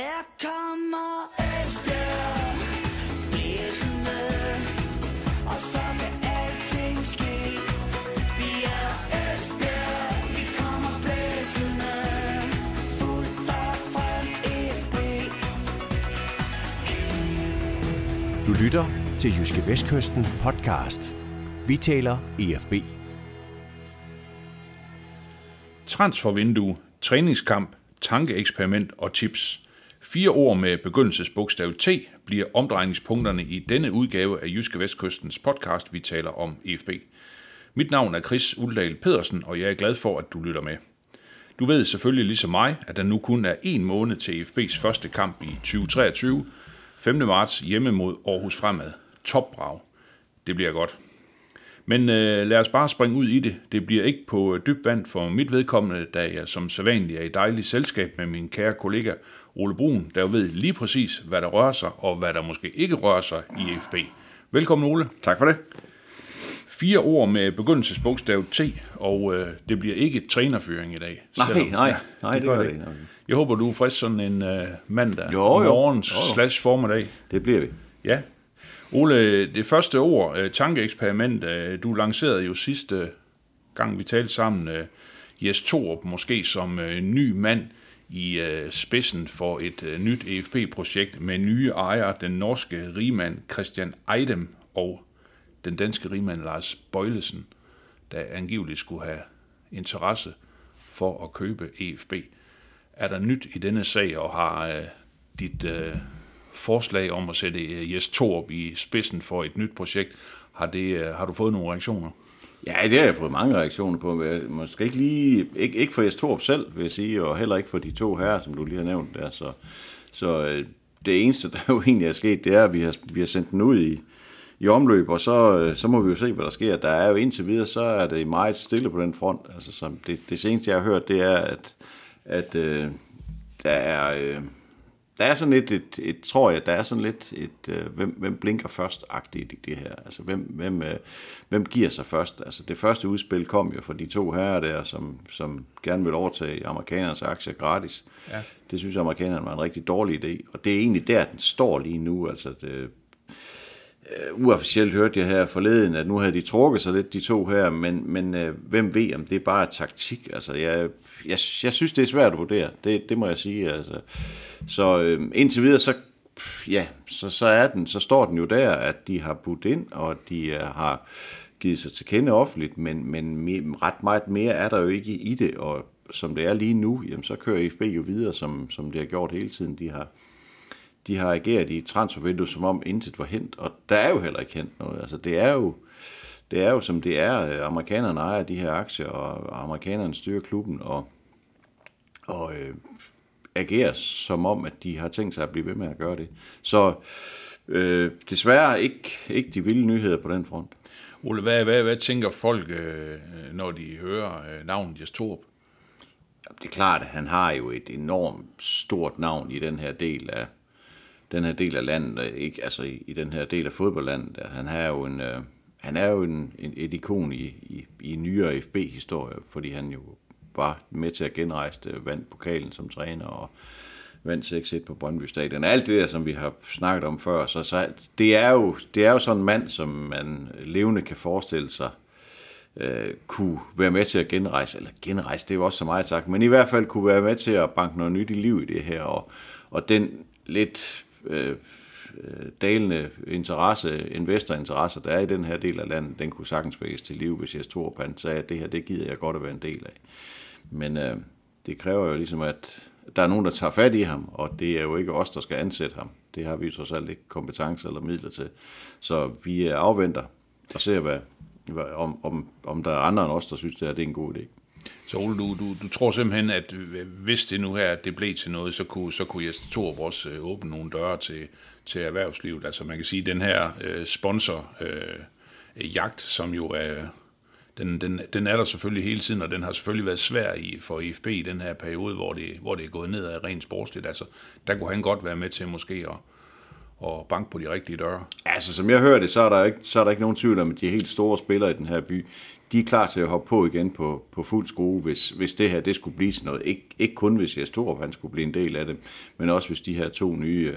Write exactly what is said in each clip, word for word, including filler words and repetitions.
Her kommer Esbjerg, blæsende, og så kan alting ske. Vi er Esbjerg, vi kommer blæsende, fuldt for frem EfB. Du lytter til Jyske Vestkysten podcast. Vi taler EfB. Transfervindue, træningskamp, tankeeksperiment og tips. Fire ord med begyndelsesbogstav T bliver omdrejningspunkterne i denne udgave af Jyske Vestkystens podcast, Vi taler om EfB. Mit navn er Chris Uldahl Pedersen, og jeg er glad for, at du lytter med. Du ved selvfølgelig ligesom mig, at der nu kun er en måned til EfB's første kamp i tyve treogtyve, femte marts hjemme mod Aarhus Fremad. Topbrag. Det bliver godt. Men øh, lad os bare springe ud i det. Det bliver ikke på dyb vand for mit vedkommende, da jeg som sædvanlig er i dejligt selskab med min kære kollega Ole Bruun, der ved lige præcis, hvad der rører sig og hvad der måske ikke rører sig i EfB. Velkommen, Ole. Tak for det. Fire ord med begyndelsesbogstav T, og øh, det bliver ikke trænerføring i dag. Nej, selvom, nej, ja, nej, det, det gør det ikke. Jeg håber, du er frisk sådan en øh, mandag morgens slash formiddag. Det bliver vi. Ja. Ole, det første ord, tankeeksperiment, du lancerede jo sidste gang, vi talte sammen, Jes Thorup måske som ny mand i spidsen for et nyt EfB-projekt med nye ejere, den norske rigmand Christian Eidem og den danske rigmand Lars Bøjlesen, der angiveligt skulle have interesse for at købe EfB. Er der nyt i denne sag, og har dit forslag om at sætte Jes Thorup i spidsen for et nyt projekt, har, det, har du fået nogle reaktioner? Ja, det har jeg fået mange reaktioner på. Måske ikke lige, ikke, ikke for Jes Thorup selv, vil jeg sige, og heller ikke for de to herrer, som du lige har nævnt der. Så, så det eneste, der jo egentlig er sket, det er, at vi har, vi har sendt den ud i, i omløb, og så, så må vi jo se, hvad der sker. Der er jo indtil videre, så er det meget stille på den front. Altså, så det, det seneste, jeg har hørt, det er, at, at øh, der er... Øh, Der er sådan lidt et, et, tror jeg, der er sådan lidt et, øh, hvem, hvem blinker først-agtigt i det her. Altså, hvem, hvem, øh, hvem giver sig først? Altså, det første udspil kom jo fra de to herrer der, som, som gerne vil overtage amerikanernes aktier gratis. Ja. Det synes amerikanerne var en rigtig dårlig idé, og det er egentlig der, den står lige nu. Altså, det, øh, uofficielt hørte jeg her forleden, at nu havde de trukket sig lidt, de to her, men, men øh, hvem ved, om det er bare taktik? Altså, jeg... Jeg, jeg synes, det er svært at vurdere. Det, det må jeg sige. Altså. Så øh, indtil videre, så, ja, så, så, er den, så står den jo der, at de har budt ind, og de uh, har givet sig til kende offentligt, men, men ret meget mere er der jo ikke i det, og som det er lige nu, jamen, så kører EfB jo videre, som, som det har gjort hele tiden. De har, de har ageret i transfervinduet, som om intet var hent, og der er jo heller ikke hent noget. Altså, det er jo... Det er jo, som det er. Amerikanerne ejer de her aktier, og amerikanerne styrer klubben og, og øh, agerer som om, at de har tænkt sig at blive ved med at gøre det. Så øh, desværre ikke, ikke de vilde nyheder på den front. Ole, hvad, hvad, hvad tænker folk, øh, når de hører øh, navnet Jes Thorup? Det er klart, at han har jo et enormt stort navn i den her del af, den her del af landet, ikke? Altså i, i den her del af fodboldlandet. Han har jo en... Øh, Han er jo en, en, et ikon i, i, i nyere EfB-historie, fordi han jo var med til at genrejse det, vandt pokalen som træner og vandt seks et på Brøndby Stadion. Alt det der, som vi har snakket om før, så, så det, er jo, det er jo sådan en mand, som man levende kan forestille sig øh, kunne være med til at genrejse, eller genrejse, det er jo også så meget sagt, men i hvert fald kunne være med til at banke noget nyt i liv i det her, og, og den lidt... Øh, dalende interesse, investorinteresse, der er i den her del af landet, den kunne sagtens vækkes til liv, hvis Jes Thorup sagde, at det her, det gider jeg godt at være en del af. Men øh, det kræver jo ligesom, at der er nogen, der tager fat i ham, og det er jo ikke os, der skal ansætte ham. Det har vi jo trods alt ikke kompetence eller midler til. Så vi afventer og ser, hvad, hvad, om, om, om der er andre end os, der synes, det her det er en god idé. Så Ole, du, du, du tror simpelthen, at hvis det nu her det blev til noget, så kunne, så kunne Jes Thorup også åbne nogle døre til, til erhvervslivet. Altså man kan sige, at den her øh, sponsorjagt, øh, som jo er, den, den, den er der selvfølgelig hele tiden, og den har selvfølgelig været svær i, for EfB i den her periode, hvor det, hvor det er gået ned af rent sportsligt. Altså der kunne han godt være med til måske at, og banke på de rigtige døre. Altså, som jeg hører det, så er der ikke, så er der ikke nogen tvivl om, at de helt store spillere i den her by, de er klar til at hoppe på igen på, på fuld skrue, hvis, hvis det her det skulle blive sådan noget. Ikke, ikke kun hvis Jes Thorup han skulle blive en del af det, men også hvis de her to nye,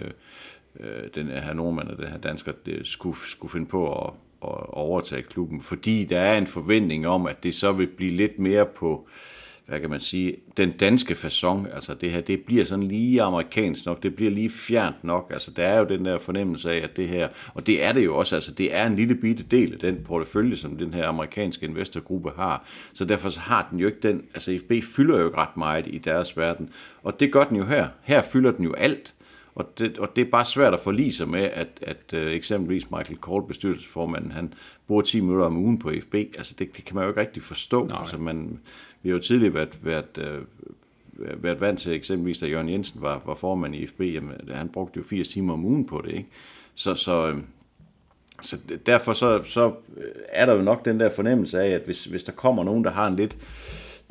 øh, den her nordmand og den her dansker, det skulle, skulle finde på at, at overtage klubben. Fordi der er en forventning om, at det så vil blive lidt mere på, hvad kan man sige, den danske façon, altså det her, det bliver sådan lige amerikansk nok, det bliver lige fjernt nok, altså der er jo den der fornemmelse af, at det her, og det er det jo også, altså det er en lille bitte del af den portefølje, som den her amerikanske investorgruppe har, så derfor så har den jo ikke den, altså EfB fylder jo ikke ret meget i deres verden, og det gør den jo her, her fylder den jo alt, og det, og det er bare svært at forlige sig med, at, at øh, eksempelvis Michael Kohl, bestyrelsesformanden, han bruger ti minutter om ugen på EfB, altså det, det kan man jo ikke rigtig forstå, nej. Altså man, vi har jo tidligere været, været, øh, været vant til, eksempelvis da Jørgen Jensen var, var formand i EfB, jamen, han brugte jo firs timer om ugen på det, ikke? Så, så, øh, så derfor så, så er der jo nok den der fornemmelse af, at hvis, hvis der kommer nogen, der har en lidt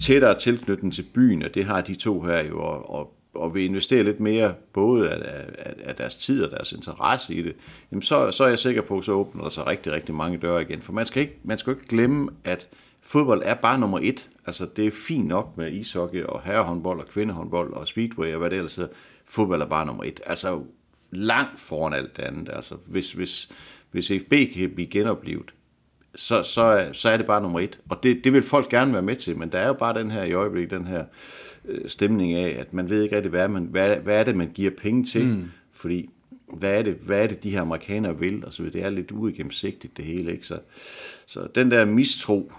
tættere tilknytning til byen, og det har de to her jo, og, og og vil investere lidt mere, både af, af, af deres tid og deres interesse i det, jamen så, så er jeg sikker på, så åbner der sig rigtig, rigtig mange døre igen. For man skal ikke, man skal ikke glemme, at fodbold er bare nummer et. Altså, det er fint nok med ishockey og herrehåndbold og kvindehåndbold og speedway og hvad det ellers er. Fodbold er bare nummer et. Altså, langt foran alt det andet. Altså, hvis, hvis, hvis EfB kan blive genoplevet, så, så, så er det bare nummer et. Og det, det vil folk gerne være med til, men der er jo bare den her i øjeblikket, den her stemning af, at man ved ikke rigtig, hvad, man, hvad, hvad er det, man giver penge til, mm. fordi hvad er, det, hvad er det, de her amerikanere vil, og så det er lidt uigennemsigtigt det hele, ikke? Så, så den der mistro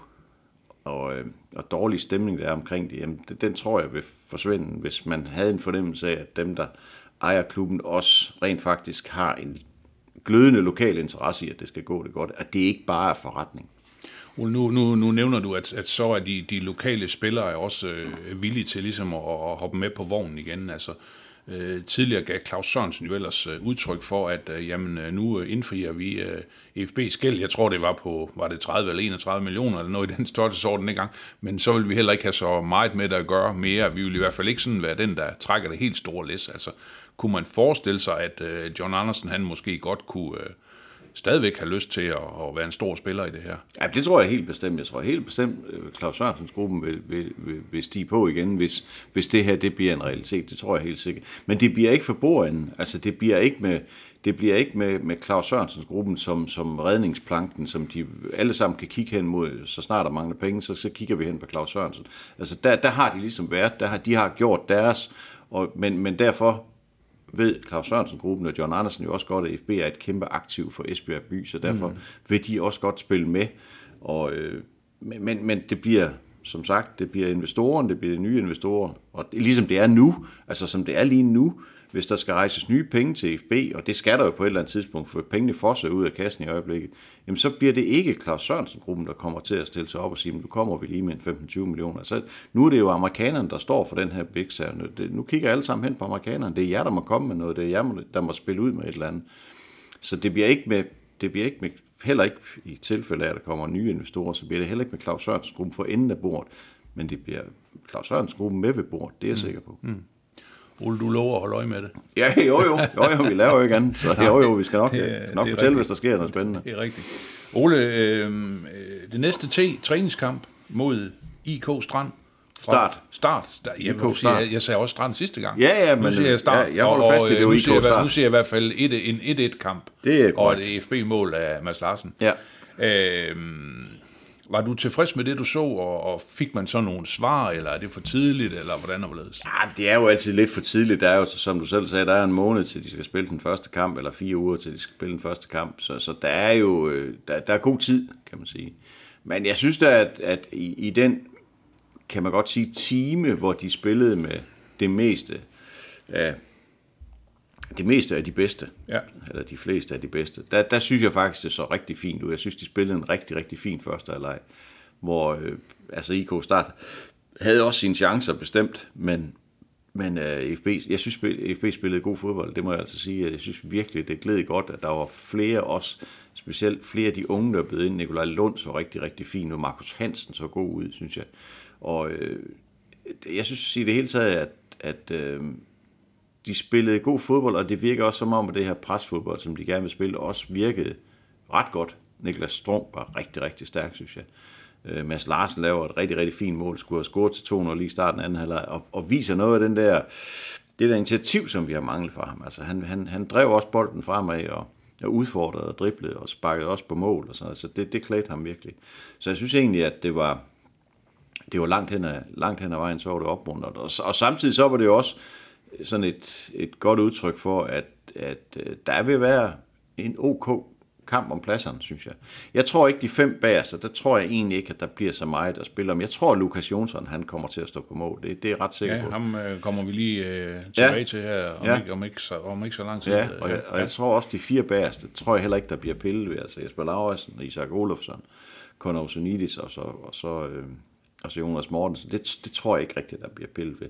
og, og dårlig stemning, der er omkring det, jamen, den tror jeg vil forsvinde, hvis man havde en fornemmelse af, at dem, der ejer klubben, også rent faktisk har en glødende lokal interesse i, at det skal gå det godt, at det ikke bare er forretning. Nu, nu, nu nævner du, at, at så er de, de lokale spillere også øh, villige til ligesom at, at hoppe med på vognen igen. Altså, øh, tidligere gav Claus Sørensen jo ellers øh, udtryk for, at øh, jamen, nu indfrier vi øh, EfB's gæld. Jeg tror, det var på var det tredive eller enogtredive millioner eller noget i den størrelsesorden engang. Men så vil vi heller ikke have så meget med det at gøre mere. Vi vil i hvert fald ikke sådan være den, der trækker det helt store læs. Altså, kunne man forestille sig, at øh, John Andersen han måske godt kunne... Øh, stadigvæk har lyst til at, at være en stor spiller i det her? Ja, det tror jeg helt bestemt. Jeg tror helt bestemt, Claus Sørensens gruppen vil, vil, vil, vil stige på igen, hvis, hvis det her det bliver en realitet. Det tror jeg helt sikkert. Men det bliver ikke for bordenden. Altså, det bliver ikke med, det bliver ikke med, med Claus Sørensens gruppen som, som redningsplanken, som de alle sammen kan kigge hen mod, så snart der mangler penge, så, så kigger vi hen på Claus Sørensen. Altså, der, der har de ligesom været, der har, de har gjort deres, og, men, men derfor... ved Claus Sørensen-gruppen og John Andersen jo også godt, at EfB er et kæmpe aktiv for Esbjerg by, så derfor mm. vil de også godt spille med. Og, øh, men, men det bliver, som sagt, det bliver investoren, det bliver de nye investorer, og det, ligesom det er nu, altså som det er lige nu, hvis der skal rejses nye penge til EfB, og det skal der jo på et eller andet tidspunkt, for pengene fosser ud af kassen i øjeblikket, jamen så bliver det ikke Claus Sørensen-gruppen, der kommer til at stille sig op og sige, men nu kommer vi lige med en femten til tyve millioner. Så nu er det jo amerikanerne, der står for den her big-sag. Nu kigger alle sammen hen på amerikanerne. Det er jer, der må komme med noget. Det er jer, der må spille ud med et eller andet. Så det bliver ikke med, det bliver ikke med heller ikke i tilfælde af, at der kommer nye investorer, så bliver det heller ikke med Claus Sørensen-gruppen for enden af bordet, men det bliver Claus Sørensen-gruppen med ved bordet. Det er jeg mm. sikker på. Mm. Ole, du lover at holde øje med det. Ja, jo jo, jo, jo vi laver jo ikke andet, så jo jo, vi skal nok, det, skal nok fortælle, rigtigt. Hvis der sker noget spændende. Det er rigtigt. Ole, øh, det næste t- træningskamp mod I K Strand. Start. Start. Jeg, I K Strand. Jeg, jeg sagde også Strand sidste gang. Ja, ja, men nu siger jeg Start. Ja, jeg holder fast i det, I K Strand. Nu siger jeg i hvert fald et, en et-et-kamp, og et EfB-mål af Mads Larsen. Ja. Øh, Var du tilfreds med det, du så, og fik man så nogle svar, eller er det for tidligt, eller hvordan overledes? Ja, det er jo altid lidt for tidligt. Der er jo, som du selv sagde, der er en måned til, de skal spille den første kamp, eller fire uger til, de skal spille den første kamp. Så, så der er jo der, der er god tid, kan man sige. Men jeg synes da, at, at i, i den, kan man godt sige, time, hvor de spillede med det meste af, det meste af de bedste, ja. Eller de fleste af de bedste, der, der synes jeg faktisk, det så rigtig fint ud. Jeg synes, de spillede en rigtig, rigtig fin første halvleg, hvor øh, altså I K Start havde også sine chancer bestemt, men, men øh, EfB, jeg synes, EfB spillede god fodbold, det må jeg altså sige. Jeg synes virkelig, det glædede godt, at der var flere også, specielt flere af de unge, der blev ind. Nikolaj Lund så rigtig, rigtig fint, og Marcus Hansen så god ud, synes jeg. Og øh, jeg synes i det hele taget, at, at øh, de spillede god fodbold, og det virker også som om, at det her presfodbold, som de gerne vil spille, også virkede ret godt. Niklas Strøm var rigtig, rigtig stærk, synes jeg. Øh, Mads Larsen laver et rigtig, rigtig fint mål, skulle have scoret til to nul lige i starten af anden halvleg, og, og viser noget af den der, det der initiativ, som vi har manglet fra ham. Altså, han, han, han drev også bolden fremad, og, og udfordrede og driblede, og sparkede også på mål, og sådan, så det, det klædte ham virkelig. Så jeg synes egentlig, at det var, det var langt hen ad, langt hen ad vejen, så var det opmuntret. Og, og samtidig så var det jo også sådan et, et godt udtryk for, at, at der vil være en ok kamp om pladserne, synes jeg. Jeg tror ikke, de fem bagerste, der tror jeg egentlig ikke, at der bliver så meget at spille om. Jeg tror, at Lucas Jonsson, han kommer til at stå på mål. Det, det er ret sikkert. Ja, ham øh, kommer vi lige øh, tilbage ja. til her, om, ja. ikke, om, ikke så, om ikke så lang tid. Ja, og, ja. Jeg, og jeg tror også, de fire bagerste, tror jeg heller ikke, der bliver pillet ved. Altså Jesper Lauridsen, Isak Olofsson, Kondosunidis og så, og, så, øh, og så Jonas Mortensen. Det, det tror jeg ikke rigtigt, der bliver pillet ved.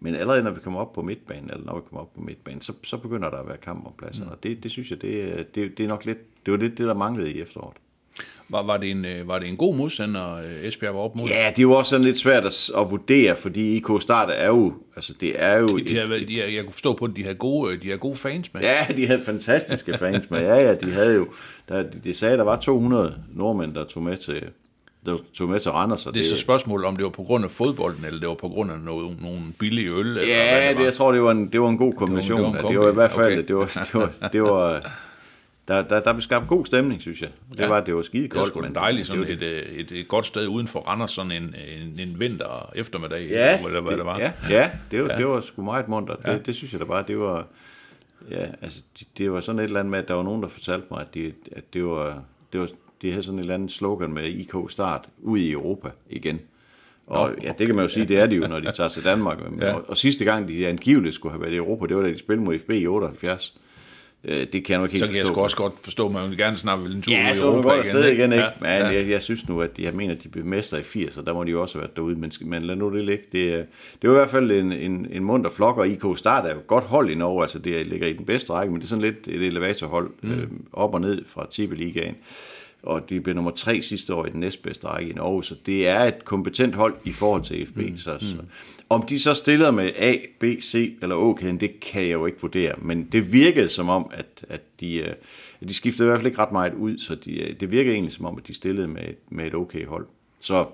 Men allerede når vi kommer op på midtbanen, eller når vi kommer op på midtbanen, så, så begynder der at være kamp om pladserne. Mm. Og det, det synes jeg, det, det, det er nok lidt, det var lidt det, der manglede i efteråret. Var, var, det en, var det en god modstander, Esbjerg var op mod? Ja, det er jo også sådan lidt svært at, at vurdere, fordi I K Strand er jo, altså det er jo... De, de et, havde, de, jeg kunne forstå på, at de havde gode, de havde gode fans med. Ja, de havde fantastiske fans med. Ja, ja, de havde jo... Der, de sagde, der var to hundrede nordmænd, der tog med til... der tog med til Randers. Det er det, så spørgsmålet, om det var på grund af fodbolden, eller det var på grund af nogle, nogle billige øl? Eller ja, hvad det det, jeg tror, det var en, det var en god kombination. Det var, det var, det var i hvert fald, okay. det var, det var, det var der, der, der blev skabt god stemning, synes jeg. Det ja. var, det var skide koldt. Det var dejligt, sådan det det. Et, et, et godt sted uden for Randers, sådan en, en, en vinter eftermiddag, ja, eller hvad det, det var. Ja, ja, det var, ja. Det var sgu meget muntert. Ja. Det, det synes jeg da bare, det var, ja, altså, det, det var sådan et eller andet med, at der var nogen, der fortalte mig, at, de, at det var, det var det her sådan et eller andet slogan med I K Start ud i Europa igen. Og ja, det kan man jo sige, det er det jo, når de tager til Danmark. Ja. Og, og sidste gang, de angiveligt skulle have været i Europa, det var da de spillede mod EfB i otteoghalvfjerds. Det kan jeg nok ikke forstå. Så kan jeg sgu også godt forstå, man vil gerne snakke en tur ja, i Europa godt igen. igen ikke? Ja. Men jeg, jeg synes nu, at de, jeg mener, at de blev mester i firserne, der må de jo også have været derude. Men, men lad nu det ligge. Det, det er i hvert fald en, en, en munter flok, og I K Start er jo godt hold i Norge. Altså det ligger i den bedste række, men det er sådan lidt et elevatorhold mm. øh, op og ned fra Tippeligaen. Og de blev nummer tre sidste år i den næstbedste række i Norge, så det er et kompetent hold i forhold til EfB. Mm. Så, så. Om de så stiller med A, B, C eller O-kæden, det kan jeg jo ikke vurdere, men det virkede som om, at, at, de, at de skiftede i hvert fald ikke ret meget ud, så de, det virkede egentlig som om, at de stillede med, med et okay hold. Så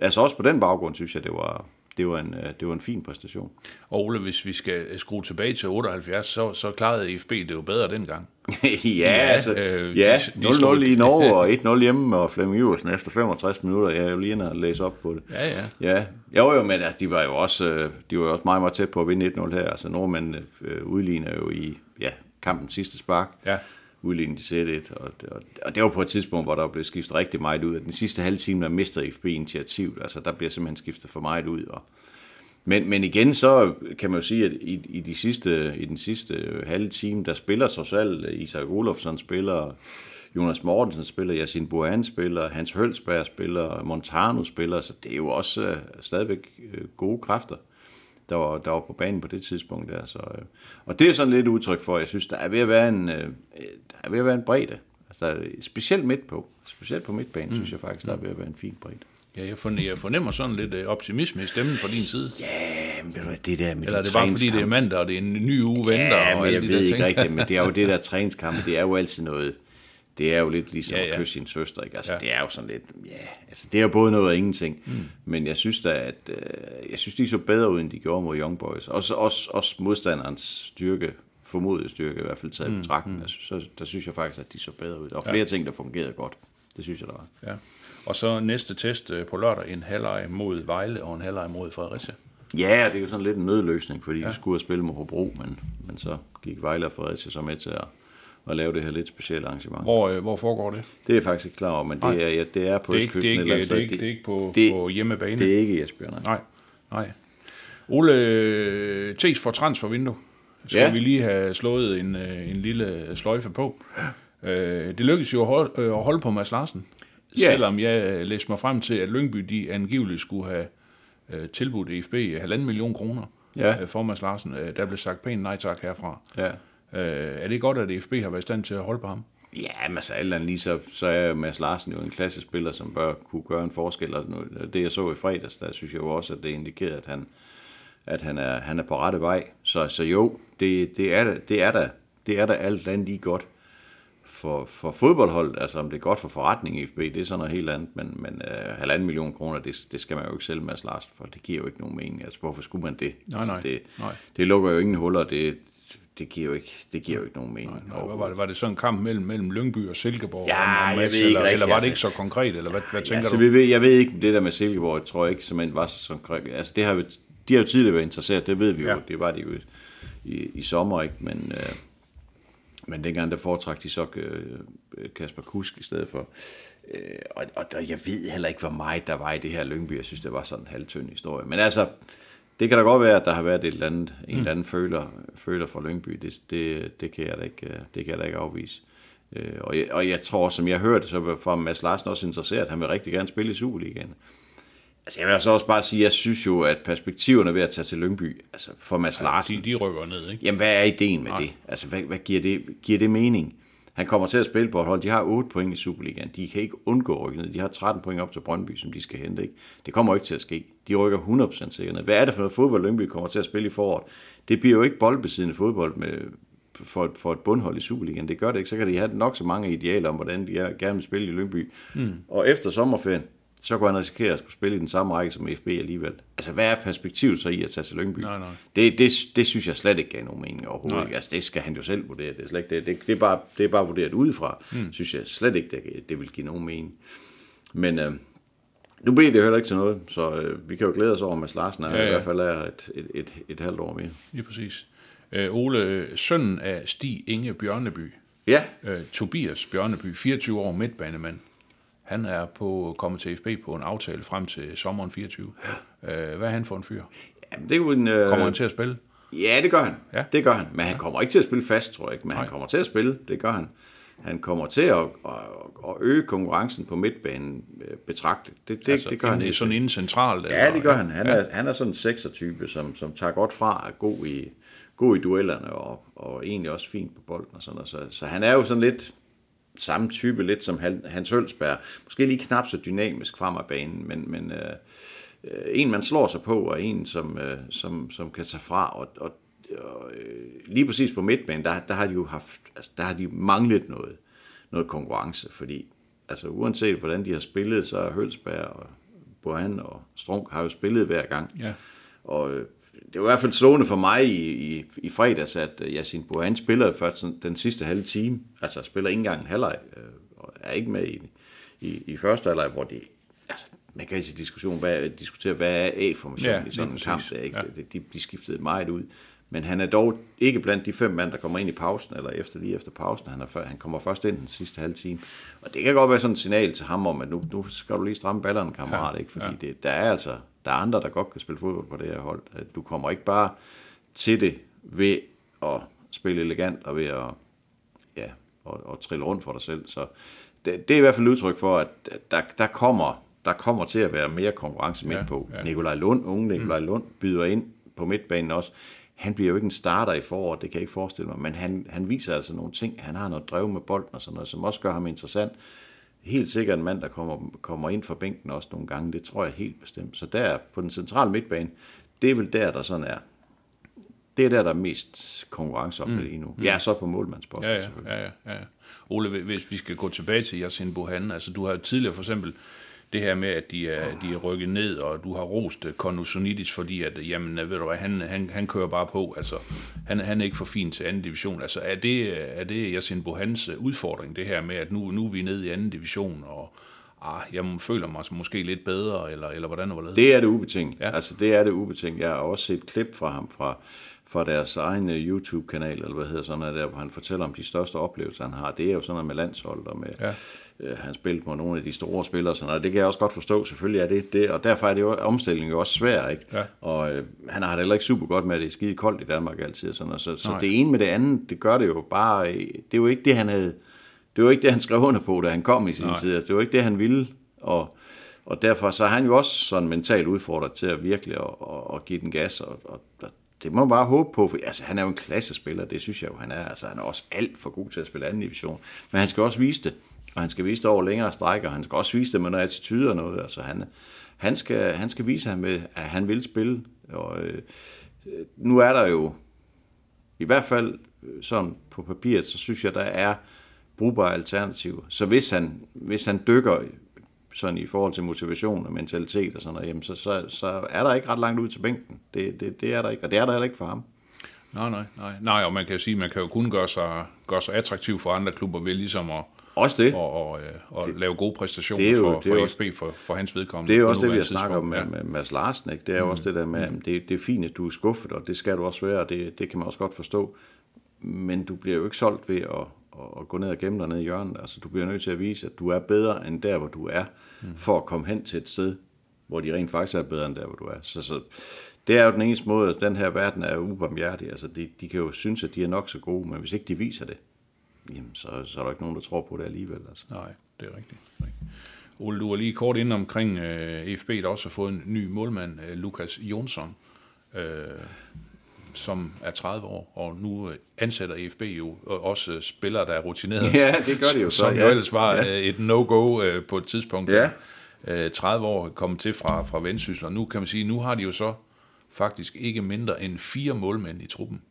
altså også på den baggrund, synes jeg, det var... Det var, en, det var en fin præstation. Og Ole, hvis vi skal skrue tilbage til otteoghalvfjerds, så, så klarede EfB det jo bedre dengang. ja, ja, altså øh, ja, de, de nul nul stod... i Norge og et nul hjemme, og Flemming Iversen efter femogtres minutter. Jeg er jo lige inde og læse op på det. Ja, ja. ja. Jo, jo, men altså, de var jo også, de var jo også meget, meget tæt på at vinde et nul her. Altså nordmændene udligner jo i ja, kampens sidste spark. Ja. Udlignet i sæt et, og, og, og det var på et tidspunkt, hvor der blev skiftet rigtig meget ud. Den sidste halve time, der mistede EfB initiativet, altså der bliver simpelthen skiftet for meget ud. Og, men, men igen, så kan man jo sige, at i, i, de sidste, i den sidste halve time, der spiller trods alt Isak Olofsson spiller, Jonas Mortensen spiller, Yassine Bouhan spiller, Hans Hølsberg spiller, Montano spiller, så det er jo også uh, stadigvæk uh, gode kræfter, der var, der var på banen på det tidspunkt der. Så, øh. Og det er sådan lidt udtryk for, jeg synes, der er ved at være en, øh, der er ved at være en bredde. Altså, der er specielt midt på. Specielt på midtbanen, mm. synes jeg faktisk, der er ved at være en fin bredde. Ja, jeg fornemmer, jeg fornemmer sådan lidt øh, optimisme i stemmen fra din side. Ja, men det der med eller er det bare fordi, det er mandag, og det er en ny uge venter? Ja, men og jeg de ved der ikke ting. Rigtigt, men det er jo det der træningskamp, det er jo altid noget... Det er jo lidt ligesom ja, ja. at kysse sin søster, ikke? Altså, ja. det er jo sådan lidt, ja, altså, det er jo både noget og ingenting. Mm. Men jeg synes da, at øh, jeg synes, de så bedre ud, end de gjorde mod Young Boys. Også, også, også modstanderens styrke, formodede styrke, i hvert fald taget i betragtning. Mm. Altså, så, der synes jeg faktisk, at de så bedre ud. Og flere ja. ting, der fungerede godt. Det synes jeg, der var. Ja. Og så næste test på lørdag, en halvleg mod Vejle og en halvleg mod Fredericia. Ja, det er jo sådan lidt en nødløsning, fordi ja. de skulle have spillet mod Hobro, men, men så gik Vejle og Fredericia så med til at og lave det her lidt specielle arrangement. Hvor, øh, hvor foregår det? Det er jeg faktisk ikke klar over, men det nej. er ja, det er på Østkysten eller andet sted. Det er ikke, det er ikke på, det, på hjemmebane. Det er ikke i Esbjerg, nej. Nej, nej. Ole, tæs for transfervindue. Skal ja. vi lige have slået en, en lille sløjfe på. Det lykkedes jo at holde, at holde på Mads Larsen, ja. selvom jeg læste mig frem til, at Lyngby de angiveligt skulle have tilbudt EfB halvanden million kroner ja. for Mads Larsen. Der blev sagt pænt nej tak herfra. Ja. Øh, er det godt, at EfB har været i stand til at holde på ham? Ja, men altså, alt andet lige så, så er Mads Larsen jo en klassespiller, som bør kunne gøre en forskel. Og det, jeg så i fredags, der synes jeg jo også, at det indikerede, at han, at han er, han er på rette vej. Så, så jo, det, det, er, det, er da, det er da alt andet lige godt for, for fodboldholdet. Altså om det er godt for forretning i EfB, det er sådan noget helt andet, men, men øh, halvanden million kroner, det, det skal man jo ikke sælge, Mads Larsen, for det giver jo ikke nogen mening. Altså hvorfor skulle man det? Nej, nej, altså, det, nej. Det lukker jo ingen huller, det Det giver jo ikke, det giver jo ikke nogen mening. Nej, nej, var, det, var det sådan en kamp mellem, mellem Lyngby og Silkeborg? Ja, og Mads, jeg ved ikke eller, rigtig, eller var det ikke så konkret? Eller hvad, nej, hvad tænker altså, du? Jeg ved, jeg ved ikke, det der med Silkeborg, jeg tror ikke, som en var så konkret. Altså, det har vi, de har jo tidligere været interesseret, det ved vi jo. Ja. Det var de jo i, i, i sommer, ikke? Men, øh, men dengang der foretrak de så øh, Kasper Kusk i stedet for. Øh, og, og der, jeg ved heller ikke, hvor meget der var i det her Lyngby. Jeg synes, det var sådan en halvtynd historie. Men altså... Det kan da godt være, at der har været et eller andet, en eller anden føler, føler fra Lyngby. Det, det, det, kan jeg da ikke, det kan jeg da ikke afvise. Og jeg, og jeg tror, som jeg hørte, så var Mads Larsen også interesseret. Han vil rigtig gerne spille i Superligaen. Altså, jeg vil så også bare sige, at jeg synes jo, at perspektiverne ved at tage til Lyngby, altså for Mads ja, Larsen... De, de rykker ned, ikke? Jamen, hvad er ideen med Nej. det? Altså, hvad, hvad giver det, giver det mening? Han kommer til at spille på et hold. De har otte point i Superligaen. De kan ikke undgå at rykke ned. De har tretten point op til Brøndby, som de skal hente. Ikke? Det kommer ikke til at ske. De rykker hundrede procent sikkert ned. Hvad er det for noget fodbold, Lyngby kommer til at spille i foråret? Det bliver jo ikke boldbesiddende fodbold med, for, for et bundhold i Superligaen. Det gør det ikke. Så kan de have nok så mange idealer om, hvordan de er, gerne vil spille i Lyngby. Mm. Og efter sommerferien, så kunne han risikere at skulle spille i den samme række som EfB alligevel. Altså, hvad er perspektivet så i at tage til Lyngby? Nej, nej. Det, det, det synes jeg slet ikke gav nogen mening overhovedet. Nej. Altså, det skal han jo selv vurdere. Det er, slet det, det, det er, bare, det er bare vurderet udefra. Mm. Synes jeg slet ikke, det, det vil give nogen mening. Men øh, nu bliver det heller ikke til noget, så øh, vi kan jo glæde os over, at Mads Larsen er ja, ja. i hvert fald er et, et, et, et halvt år mere. Ja, præcis. Øh, Ole, søn af Stig Inge Bjørneby. Ja. Øh, Tobias Bjørneby, fireogtyve år, midtbanemand. Han er på kommet til EfB på en aftale frem til sommeren fireogtyve. Hvad er han for en fyr? Jamen, det er en, øh... Kommer han til at spille? Ja, det gør han. Ja. Det gør han. Men han kommer ikke til at spille fast, tror jeg ikke. Men Nej. han kommer til at spille, det gør han. Han kommer til at, at, at øge konkurrencen på midtbanen betragteligt. Det, det, altså, det gør inden, han. Sådan inden centralt? Eller? Ja, det gør han. Han, ja. er, han er sådan en seksertype, som, som tager godt fra at gå i, gå i duellerne og, og egentlig også fint på bolden og sådan noget. Så, så han er jo sådan lidt... samme type, lidt som Hans Hølsberg. Måske lige knap så dynamisk frem af banen, men, men øh, en, man slår sig på, og en, som, øh, som, som kan tage fra. Og, og, og øh, lige præcis på midtbanen, der, der har de jo haft, altså, der har de manglet noget, noget konkurrence, fordi altså, uanset hvordan de har spillet, så Hølsberg og Bouhan og Strunk har jo spillet hver gang. Ja. Og øh, det var i hvert fald slående for mig i, i, i fredags, at Yassine Bouhan spillede først den sidste halve time. Altså spiller ikke engang en halvleg, øh, og er ikke med i, i, i første halvleg, hvor de, altså, man kan ikke diskussion, hvad, diskutere, hvad er A-formationen ja, i sådan en kamp. Der, ikke? Ja. De, de skiftede meget ud. Men han er dog ikke blandt de fem mand, der kommer ind i pausen, eller efter lige efter pausen. Han, er, han kommer først ind den sidste halve time. Og det kan godt være sådan et signal til ham om, at nu, nu skal du lige stramme ballerne, kammerat. Ja, ikke? Fordi ja. det, der er altså... Der er andre, der godt kan spille fodbold på det her hold. Du kommer ikke bare til det ved at spille elegant og ved at, ja, at, at trille rundt for dig selv. Så det, det er i hvert fald udtryk for, at der, der, kommer, der kommer til at være mere konkurrence midt på. Ja, ja. Nikolaj Lund, unge Nikolaj mm. Lund, byder ind på midtbanen også. Han bliver jo ikke en starter i foråret, det kan jeg ikke forestille mig, men han, han viser altså nogle ting. Han har noget drev med bolden og sådan noget, som også gør ham interessant. Helt sikkert en mand, der kommer, kommer ind fra bænken også nogle gange. Det tror jeg helt bestemt. Så der på den centrale midtbane, det er vel der, der sådan er. Det er der, der er mest konkurrence om mm. lige nu. Ja, så på målmandsposten ja, ja, selvfølgelig. Ja, ja, ja. Ole, hvis vi skal gå tilbage til Yassine Bouhan. Altså, du har tidligere for eksempel det her med, at de er, de er rykket ned, og du har rost Kondosunidis, fordi at, jamen, ved du hvad, han, han, han kører bare på. Altså, han, han er ikke for fin til anden division. Altså, er det, er det Yassine Bouhans udfordring, det her med, at nu, nu er vi nede i anden division, og ah, jeg føler mig måske lidt bedre, eller, eller hvordan overledes? Det er det ubetinget. Ja. Altså, det er det ubetinget. Jeg har også set et klip fra ham fra, fra deres egen YouTube-kanal, eller hvad hedder sådan noget der, hvor han fortæller om de største oplevelser, han har. Det er jo sådan noget med landshold, og med, ja. øh, han spillede på nogle af de store spillere, sådan noget. Det kan jeg også godt forstå, selvfølgelig er det det, og derfor er det jo, omstillingen jo også svær, ikke? Ja. Og øh, han har det heller ikke super godt med, at det er skide koldt i Danmark altid, sådan noget. Så, så det ene med det andet, det gør det jo bare, det er jo ikke det, han havde, det var ikke det, han skrev under på, da han kom i sin Nej. tid, det var ikke det, han ville, og og derfor så er han jo også sådan mentalt udfordret til at virkelig at, at, at give den gas, og, og det må man bare håbe på, for altså, han er jo en klassespiller, det synes jeg jo, han er. Altså, han er også alt for god til at spille anden division. Men han skal også vise det, og han skal vise det over længere strækker. Han skal også vise det med noget attitude og noget. Altså, han, han, skal, han skal vise ham, at han vil spille Og øh, nu er der jo, i hvert fald sådan på papiret, så synes jeg, der er brugbare alternativer. Så hvis han, hvis han dykker sådan i forhold til motivation og mentalitet og sådan noget, jamen så, så, så er der ikke ret langt ud til bænken. Det, det, det er der ikke, og det er der heller ikke for ham. Nej, nej, nej. Nej, og man kan jo sige, at man kan jo kun gøre sig, gøre sig attraktiv for andre klubber ved ligesom at også det. Og, og, og det, lave gode præstationer jo, for, for E S B, for, for hans vedkommende. Det er jo også det, vi har snakket om med, med Mads Larsen. Ikke? Det er jo mm. også det der med, at det, det er fint, at du er skuffet, og det skal du også være, og det, det kan man også godt forstå. Men du bliver jo ikke solgt ved at, at gå ned og gemme dig ned i hjørnet. Altså, du bliver nødt til at vise, at du er bedre end der, hvor du er, mm. for at komme hen til et sted, hvor de rent faktisk er bedre end der, hvor du er. Så, så det er jo den eneste måde, at den her verden er ubarmhjertig. Altså, de, de kan jo synes, at de er nok så gode, men hvis ikke de viser det, jamen, så, så er der ikke nogen, der tror på det alligevel. Altså. Nej, det er rigtigt. Ole, du var lige kort inde omkring øh, E F B, der også har fået en ny målmand, øh, Lucas Jonsson, øh, som er tredive år, og nu øh, ansætter E F B jo og også øh, spillere, der er rutineret. Ja, det gør det jo så. Som ja. jo ellers var øh, et no-go øh, på et tidspunkt. Ja. Øh, tredive år kom til fra, fra Vendsyssel, og nu kan man sige, nu har de jo så faktisk ikke mindre end fire målmænd i truppen.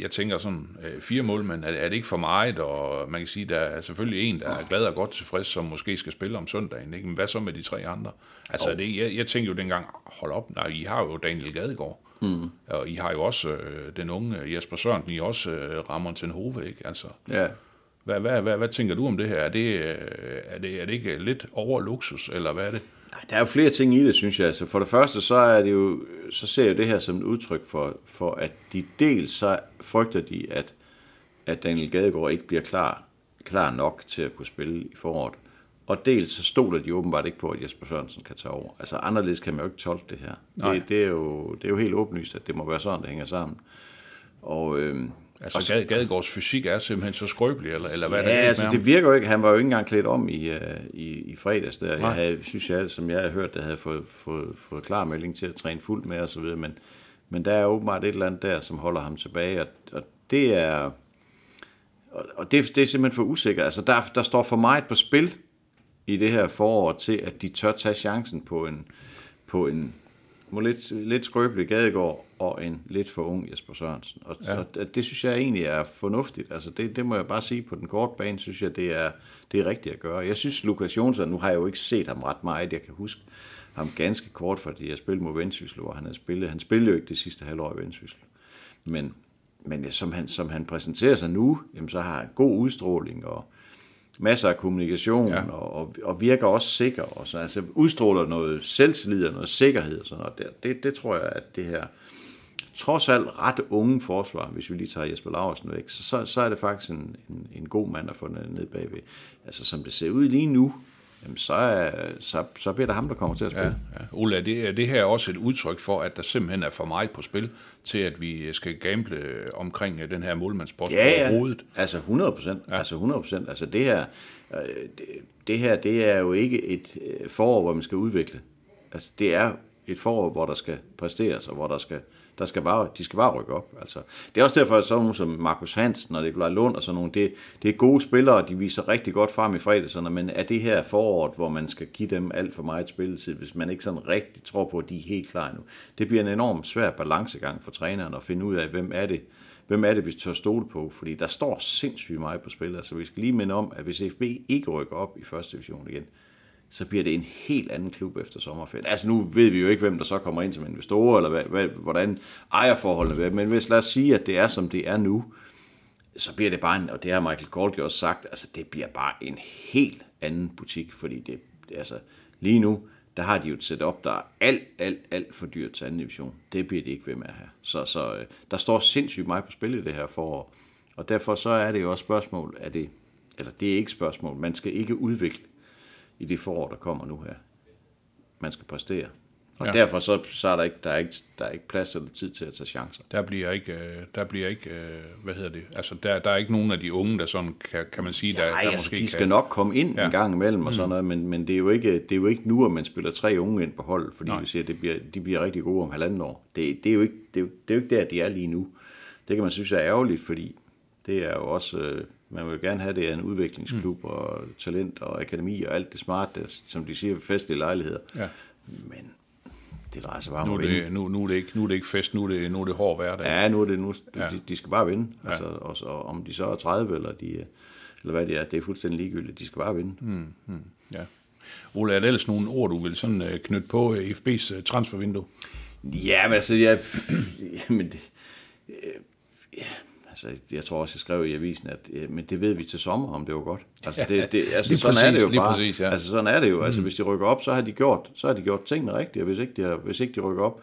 Jeg tænker sådan, fire målmænd, er det ikke for meget? Og man kan sige, der er selvfølgelig en, der er glad og godt tilfreds, som måske skal spille om søndagen. Ikke? Men hvad så med de tre andre? Altså, oh. det, jeg, jeg tænkte jo dengang, hold op, nej, I har jo Daniel Gadegaard. Mm. Og I har jo også øh, den unge Jesper Sørensen, I også øh, rammer til en hoved, ikke? Altså, yeah. hvad, hvad, hvad, hvad tænker du om det her? Er det, øh, er det, er det ikke lidt overluksus, eller hvad er det? Der er jo flere ting i det, synes jeg. Altså for det første, så er det jo, så ser jeg jo det her som et udtryk for, for at de dels så frygter de, at, at Daniel Gadegaard ikke bliver klar, klar nok til at kunne spille i foråret. Og dels så stoler de åbenbart ikke på, at Jesper Sørensen kan tage over. Altså anderledes kan man jo ikke tolke det her. Det, det, er jo, det er jo helt åbenlyst, at det må være sådan, det hænger sammen. Og øhm, altså og, Gadegaards fysik er simpelthen så skrøbelig, eller, eller hvad ja, det er? Ja, altså det virker jo ikke. Han var jo ikke engang klædt om i, uh, i, i fredags. Der. Jeg havde, synes jeg, som jeg har hørt, der havde fået, fået, fået klar melding til at træne fuldt med osv., men, men der er åbenbart et eller andet der, som holder ham tilbage, og, og det er og det, det er simpelthen for usikkert. Altså der, der står for meget på spil i det her forår til, at de tør tage chancen på en, på en lidt, lidt skrøbelig Gadegaard, og en lidt for ung Jesper Sørensen. Og ja. det, det synes jeg egentlig er fornuftigt. Altså det, det må jeg bare sige, på den korte bane, synes jeg, det er, det er rigtigt at gøre. Jeg synes, Lucas Jonsson, nu har jeg jo ikke set ham ret meget, jeg kan huske ham ganske kort, fordi jeg spillede mod Vendsyssel, hvor han havde spillet. Han spillede jo ikke det sidste halvår i Vendsyssel. Men, men ja, som, han, som han præsenterer sig nu, jamen, så har han god udstråling, og masser af kommunikation, ja. og, og virker også sikker. Og så, altså udstråler noget selvtillid og noget sikkerhed. Og sådan noget. Det, det, det tror jeg, at det her trods alt ret unge forsvar, hvis vi lige tager Jesper Lauridsen væk, så, så, så er det faktisk en, en, en god mand at få ned bagved. Altså som det ser ud lige nu, jamen, så, er, så, så bliver det ham, der kommer til at spille. Ja, ja. Ola, det, er det her også et udtryk for, at der simpelthen er for meget på spil, til at vi skal gamble omkring den her målmandssport ja, overhovedet? Ja, altså hundrede procent. Ja. Altså hundrede procent. Altså det her, det, det her, det er jo ikke et forår, hvor man skal udvikle. Altså det er et forår, hvor der skal præsteres, og hvor der skal Der skal bare, de skal bare rykke op. Altså, det er også derfor, at sådan nogle som Marcus Hansen og Nikolaj Lund og sådan nogle, det, det er gode spillere, de viser rigtig godt frem i fredagserne, men er det her foråret, hvor man skal give dem alt for meget spilletid, hvis man ikke sådan rigtig tror på, at de er helt klar nu. Det bliver en enormt svær balancegang for træneren at finde ud af, hvem er det, hvem er det vi tør stole på, fordi der står sindssygt meget på spil. Altså, vi skal lige minde om, at hvis E F B ikke rykker op i første division igen, så bliver det en helt anden klub efter sommerferien. Altså nu ved vi jo ikke, hvem der så kommer ind som investorer, eller hvad, hvad, hvordan ejerforholdene er, men hvis lad os sige, at det er, som det er nu, så bliver det bare en, og det har Michael Gold jo også sagt, altså det bliver bare en helt anden butik, fordi det, altså lige nu, der har de jo et setup, der er alt, alt, alt for dyrt til anden division. Det bliver det ikke ved med at have. Så, så der står sindssygt meget på spil i det her forår, og derfor så er det jo også spørgsmål, er det, eller det er ikke spørgsmål, man skal ikke udvikle i det forår, der kommer nu her. Man skal præstere. Og ja. derfor så, så er der ikke, der er ikke, der er ikke plads eller tid til at tage chancer. Der bliver ikke, der bliver ikke hvad hedder det, altså der, der er ikke nogen af de unge, der sådan, kan, kan man sige, der, Nej, der altså, måske de skal kan... nok komme ind ja. en gang imellem og sådan noget, men, men det, er jo ikke, det er jo ikke nu, at man spiller tre unge ind på hold, fordi Nej. vi siger, det bliver, de bliver rigtig gode om halvanden år. Det, det, er jo ikke, det, er jo, det er jo ikke der, de er lige nu. Det kan man synes er ærgerligt, fordi det er jo også... Man vil jo gerne have, det er en udviklingsklub mm. og talent og akademi og alt det smarte, som de siger ved festlige lejligheder. Ja. Men det drejer sig bare nu om at vinde. Nu, nu, er det ikke, nu er det ikke fest, nu er det, nu er det hård hverdag. Ja, nu er det nu, ja. de, de skal bare vinde. Altså, ja. og, og om de så er tredive eller, de, eller hvad det er, det er fuldstændig ligegyldigt. De skal bare vinde. Mm, mm, ja. Ole, er der ellers nogle ord, du vil sådan knytte på EfB's transfervindue? Ja, men altså, jeg, jamen, det, ja, altså, jeg tror også, jeg skrev i avisen, at men det ved vi til sommer, om det var godt. Altså, det, det, altså sådan præcis, er det jo bare. Præcis, ja. Altså, sådan er det jo. Altså, mm. hvis de rykker op, så har de gjort, så har de gjort tingene rigtigt, og hvis ikke de, har, hvis ikke de rykker op,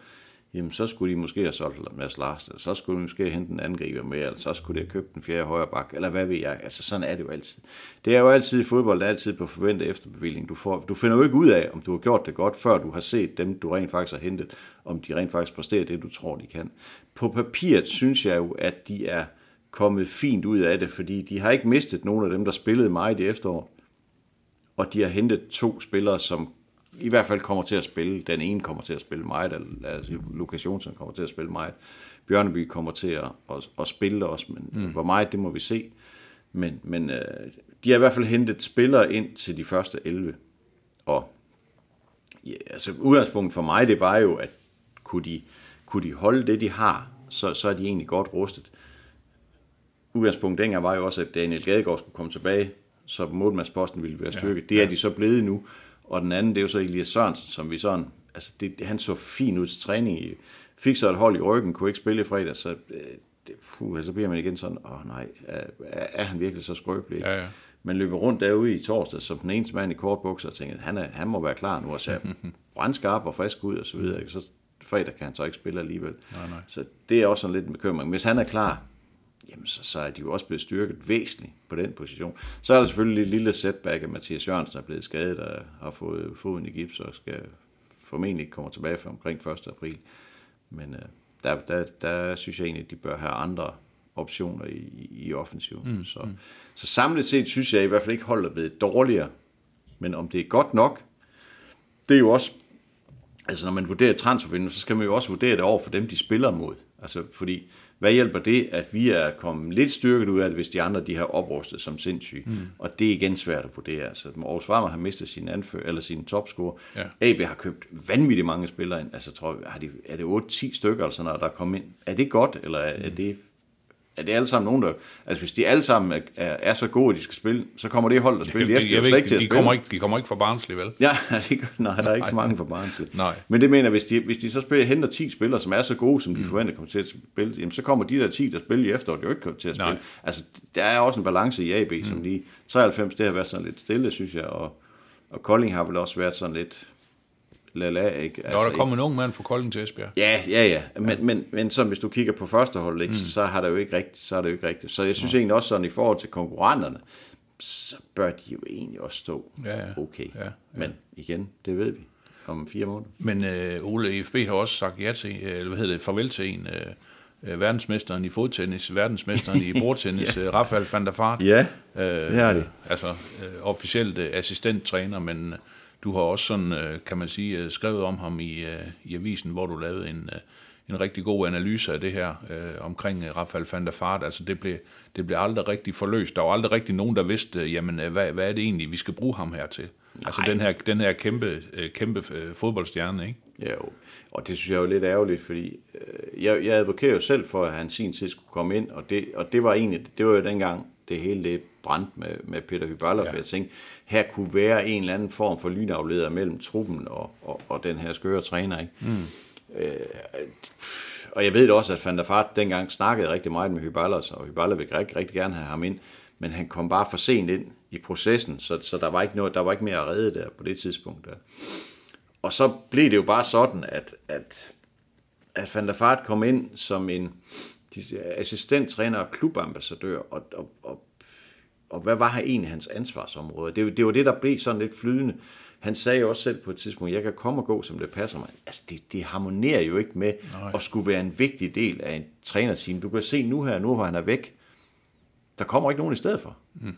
jamen, så skulle de måske have solgt Mads Larsen, så skulle de måske hente en angriber med, eller så skulle de have købt en fjerde højre bak, eller hvad ved jeg. Altså, sådan er det jo altid. Det er jo altid i fodbold, det er altid på forventet efterbevilling. Du, får, du finder jo ikke ud af, om du har gjort det godt, før du har set dem, du rent faktisk har hentet, om de rent faktisk præsterer det, du tror, de kan. På papiret synes jeg jo, at de er kommet fint ud af det, fordi de har ikke mistet nogen af dem, der spillede meget i efterår, og de har hentet to spillere, som i hvert fald kommer til at spille. Den ene kommer til at spille meget, altså Lucas Jonsson kommer til at spille meget. Bjørneby kommer til at, at, at spille også, men mm. hvor meget, det må vi se. Men, men øh, de har i hvert fald hentet spillere ind til de første elleve. Og ja, altså udgangspunktet for mig, det var jo, at kunne de, kunne de holde det, de har, så, så er de egentlig godt rustet. Udgangspunktet dengang var jo også, at Daniel Gadegaard skulle komme tilbage, så målmandsposten ville være styrket. Ja, ja. Det er de så blevet nu. Og den anden, det er jo så Elias Sørensen, som vi sådan, altså det, han så fint ud til træning i, fik så et hold i ryggen, kunne ikke spille i fredag, så, det, puh, så bliver man igen sådan, åh nej, er, er han virkelig så skrøbelig? Ja, ja. Man løber rundt derude i torsdag, som den eneste mand i kortbukser, og tænker, han, er, han må være klar nu, og så brandskarp og frisk ud, og så videre, så fredag kan han så ikke spille alligevel. Nej, nej. Så det er også sådan lidt en bekymring. Hvis han er klar, jamen så, så er de jo også blevet styrket væsentligt på den position. Så er der selvfølgelig et lille setback, at Mathias Jørgensen er blevet skadet og har fået foden i gips, og skal formentlig komme tilbage fra omkring første april. Men øh, der, der, der synes jeg egentlig, at de bør have andre optioner i, i offensiven. Mm, så, mm. så samlet set synes jeg i hvert fald ikke, holdet er blevet dårligere. Men om det er godt nok, det er jo også, altså når man vurderer transfervinduet, så skal man jo også vurdere det over for dem, de spiller mod. Altså fordi, hvad hjælper det, at vi er kommet lidt styrket ud af det, hvis de andre de har oprustet som sindssyge? Mm. Og det er igen svært at vurdere. Altså, Aarhus Fremad har mistet sin, anfø- eller sin topscore. Ja. A B har købt vanvittigt mange spillere ind. Altså, tror jeg, har de, er det otte ti stykker, altså, når der er kommet ind? Er det godt, eller er, mm. er, det, er det alle sammen nogen, der... Altså, hvis de alle sammen er, er, er så gode, at de skal spille, så kommer det hold, der spiller ja, de efter. De, de, de, kommer, de kommer ikke fra Barnsley, vel? Ja, det, nej, der er nej. ikke så mange fra Barnsley. Nej. Men det mener, hvis de, hvis de så spiller, henter ti spillere, som er så gode, som de mm. forventer kommer til at spille, jamen, så kommer de der ti, der spiller i efteråret, jo ikke kommer til at spille. Nej. Altså, der er også en balance i A B, mm. som lige... treoghalvfems, det har været sådan lidt stille, synes jeg, og, og Kolding har vel også været sådan lidt... Lala, ikke? Altså, jo, der kommer en ung mand fra Kolding til Esbjerg. Ja, ja, ja. Men, ja. men, men som hvis du kigger på førsteholdet, ikke, mm. så har det jo ikke rigtigt, så er det jo ikke rigtigt. Så jeg synes ja. egentlig også sådan, i forhold til konkurrenterne, så bør de jo egentlig også stå ja, ja. okay. Ja, ja. Men igen, det ved vi om fire måneder. Men øh, Ole, EfB har også sagt ja til, eller hvad hedder det, farvel til en, øh, verdensmesteren i fodtennis, verdensmesteren i bordtennis, ja. Rafael van der Vaart. Ja, øh, det har de. Altså, øh, officielt øh, assistenttræner, men... Du har også sådan, kan man sige, skrevet om ham i, i avisen, hvor du lavede en, en rigtig god analyse af det her øh, omkring Rafael van der Vaart. Altså det blev, det blev aldrig rigtig forløst. Der var aldrig rigtig nogen, der vidste, jamen hvad, hvad er det egentlig, vi skal bruge ham her til? Nej. Altså den her, den her kæmpe, kæmpe fodboldstjerne, ikke? Ja, og det synes jeg jo er lidt ærgerligt, fordi jeg, jeg advokerer jo selv for, at han sin tid skulle komme ind, og det, og det var egentlig, det var jo dengang, det hele det brændt med, med Peter Hyballa, ja. for jeg tænkte, her kunne være en eller anden form for lynafleder mellem truppen og, og, og den her skøre træner. Ikke? Mm. Øh, og jeg ved også, at van der Vaart dengang snakkede rigtig meget med Hyballa, og Hyballa ville rigtig, rigtig gerne have ham ind, men han kom bare for sent ind i processen, så, så der, var ikke noget, der var ikke mere at redde der på det tidspunkt. Der. Og så blev det jo bare sådan, at, at, at van der Vaart kom ind som en assistenttræner og klubambassadør, og, og, og Og hvad var her egentlig hans ansvarsområde? Det, det var det, der blev sådan lidt flydende. Han sagde jo også selv på et tidspunkt, jeg kan komme og gå, som det passer mig. Altså, det, det harmonerer jo ikke med Nej. at skulle være en vigtig del af en trænerteam. Du kan se nu her, nu hvor han er væk, der kommer ikke nogen i stedet for. Mm.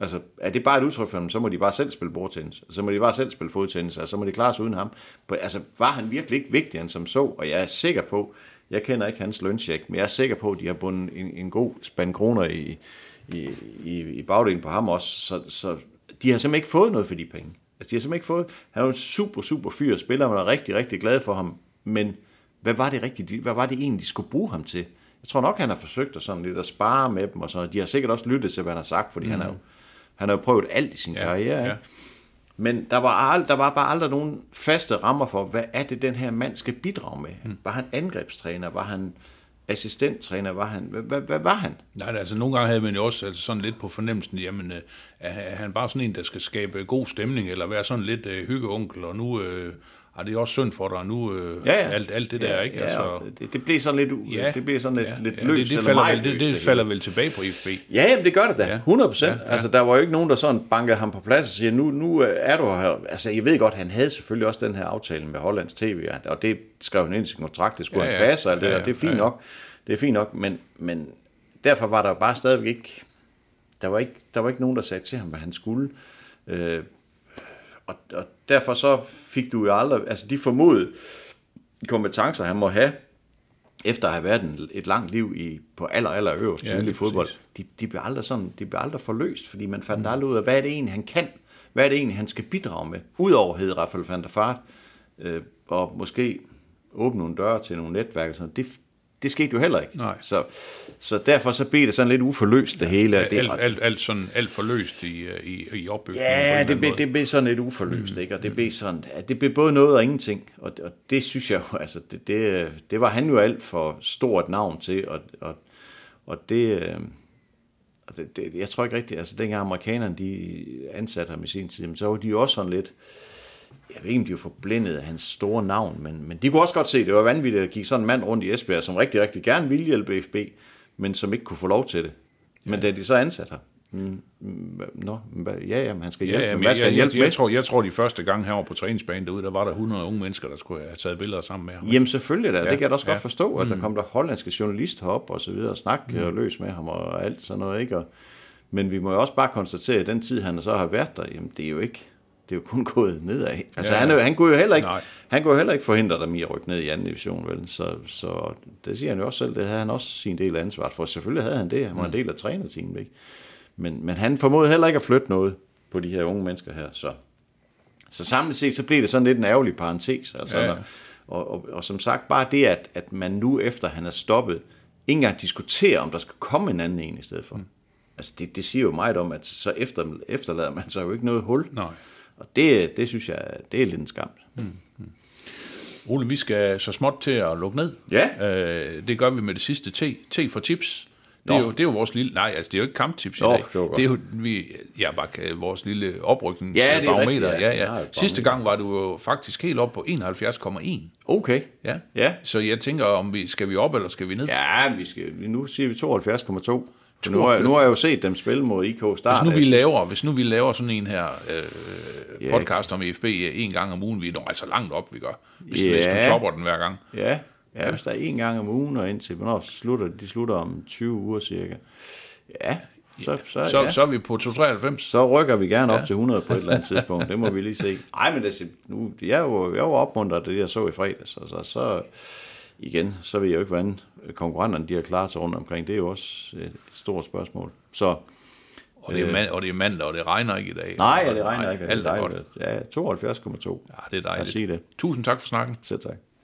Altså, er det bare et udtryk for ham, så må de bare selv spille bordtennis, så må de bare selv spille fodtennis, og så må de klare sig uden ham. Altså, var han virkelig ikke vigtig, han som så? Og jeg er sikker på, jeg kender ikke hans løncheck, men jeg er sikker på, at de har bundet en, en god spand kroner i... i, i, i bagdelen på ham også, så, så de har simpelthen ikke fået noget for de penge. Altså, de har simpelthen ikke fået... Han er jo en super, super fyr spiller, man er rigtig, rigtig glad for ham men hvad var det rigtigt? Hvad var det egentlig, de skulle bruge ham til? Jeg tror nok, han har forsøgt at, sådan lidt at spare med dem, og sådan. De har sikkert også lyttet til, hvad han har sagt, fordi mm. han, har jo, han har jo prøvet alt i sin ja, karriere. Ja. Men der var, ald- der var bare aldrig nogen faste rammer for, hvad er det, den her mand skal bidrage med? Mm. Var han angrebstræner? Var han assistenttræner? Var han? Hvad, hvad var han? Nej, altså nogle gange havde man jo også altså, sådan lidt på fornemmelsen, jamen øh, er han bare sådan en, der skal skabe god stemning, eller være sådan lidt øh, hyggeonkel, og nu... Øh, Ej, det er også synd for dig nu, øh, ja, ja. Alt, alt det der, ja, ikke? Altså, ja, det, det bliver sådan lidt, ja, det bliver sådan lidt, ja, lidt ja, løs, det, det eller meget løs. Det, det falder vel tilbage på EfB. Ja, jamen, det gør det da, ja. hundrede procent. Ja, ja. Altså, der var jo ikke nogen, der sådan bankede ham på plads og siger, nu, nu er du her. Altså, jeg ved godt, han havde selvfølgelig også den her aftale med Hollands T V, og det skrev han ind i sin kontrakt, det skulle ja, ja. han passe, og det, ja, ja. det er fint ja, ja. nok. Det er fint nok, men, men derfor var der bare stadigvæk ikke der, var ikke, der var ikke nogen, der sagde til ham, hvad han skulle. Øh, Og, og derfor så fik du jo aldrig, altså de formodede kompetencer, han må have, efter at have været et langt liv i, på aller, aller øverste ja, fodbold, de, de, blev aldrig sådan, de blev aldrig forløst, fordi man fandt mm. aldrig ud af, hvad er det egentlig, han kan? Hvad er det egentlig, han skal bidrage med? Udover hed Rafael van der Vaart, øh, og måske åbne nogle døre til nogle netværk, sådan. Det, det skete jo heller ikke. Nej. Så, så derfor så blev det sådan lidt uforløst det ja, hele. Alt, det, og... alt, alt, sådan, alt forløst i, i, i opbygningen. Ja, det blev, det blev sådan lidt uforløst, mm. ikke? Og det, mm. blev sådan, det blev både noget og ingenting. Og, og det synes jeg jo, altså, det, det, det var han jo alt for stort navn til. Og, og, og, det, og det, det, jeg tror ikke rigtigt, altså dengang amerikanerne, de ansatte ham i sin tid, så var de jo også sådan lidt... Jeg ved ikke, om de var forblændet af hans store navn, men, men de kunne også godt se, det var vanvittigt at kigge sådan en mand rundt i Esbjerg, som rigtig, rigtig gerne ville hjælpe EfB, men som ikke kunne få lov til det. Men ja. Da de så ansatte ham, mm, nå, ja, jamen, han skal hjælpe, ja, ja, men hvad skal jeg, han hjælpe jeg, jeg, jeg, tror, jeg tror, de første gange herovre på træningsbanen derude, der var der hundrede unge mennesker, der skulle have taget billeder sammen med ham. Jamen selvfølgelig da, ja. Det kan jeg da også ja. godt forstå, at der kom der hollandske journalister herop og så videre og snakke mm. og løs med ham og alt sådan noget, ikke? Og, men vi må jo også bare konstatere, at den tid, han så har været der, jamen det er jo ikke... Det er jo kun gået nedad. Altså ja, han, han kunne jo heller ikke, han kunne heller ikke forhindre dem i at rykke ned i anden division, vel? Så, så det siger han jo også selv, det havde han også sin del af ansvaret for. Selvfølgelig havde han det, han var en del af trænerteamet, ikke? Men, men han formodede heller ikke at flytte noget på de her unge mennesker her, så. Så samlet set, så blev det sådan lidt en ærgerlig parentes, altså. Ja. Når, og, og, og som sagt, bare det, at, at man nu efter han er stoppet, ikke engang diskuterer, om der skal komme en anden en i stedet for. Mm. Altså det, det siger jo meget om, at så efter, efterlader man sig jo ikke noget hul. Nej. Og det, det synes jeg, det er lidt en skam. Mm. Ole, vi skal så småt til at lukke ned. Ja. Øh, det gør vi med det sidste T. T for tips. Det er, jo, det er jo vores lille... Nej, altså det er jo ikke kamptips i dag. Jo, det er jo vi, ja, bare vores lille oprykningsbarometer. Ja, ja, ja. Sidste gang var du jo faktisk helt op på enoghalvfjerds komma en. Okay. Ja. ja. Så jeg tænker, om vi skal vi op, eller skal vi ned? Ja, vi skal, nu siger vi tooghalvfjerds komma to. Nu har, jeg, nu har jeg jo set dem spille mod I K Strand. Hvis nu vi laver, hvis nu vi laver sådan en her øh, yeah. podcast om EfB en gang om ugen, vi når altså langt op, vi gør. Hvis yeah. du, hvis du topper den hver gang. Ja, ja, ja. Hvis der er en gang om ugen og indtil, hvornår slutter de slutter om tyve uger cirka. Ja, så, så, så, ja. så er vi på to komma treoghalvfems. Så rykker vi gerne op ja. til hundrede på et eller andet tidspunkt, det må vi lige se. Nej, men det, nu, jeg var jo opmuntret det, jeg så i fredags, så... så, så igen, så vil jeg jo ikke, hvordan konkurrenterne de har klaret sig rundt omkring. Det er jo også et stort spørgsmål. Så, og, det er mand, og det er mandag, og det regner ikke i dag. Nej, og det regner ikke. Alt er godt. Ja, tooghalvfjerds komma to. Ja, det er dejligt. Tusind tak for snakken. Selv tak.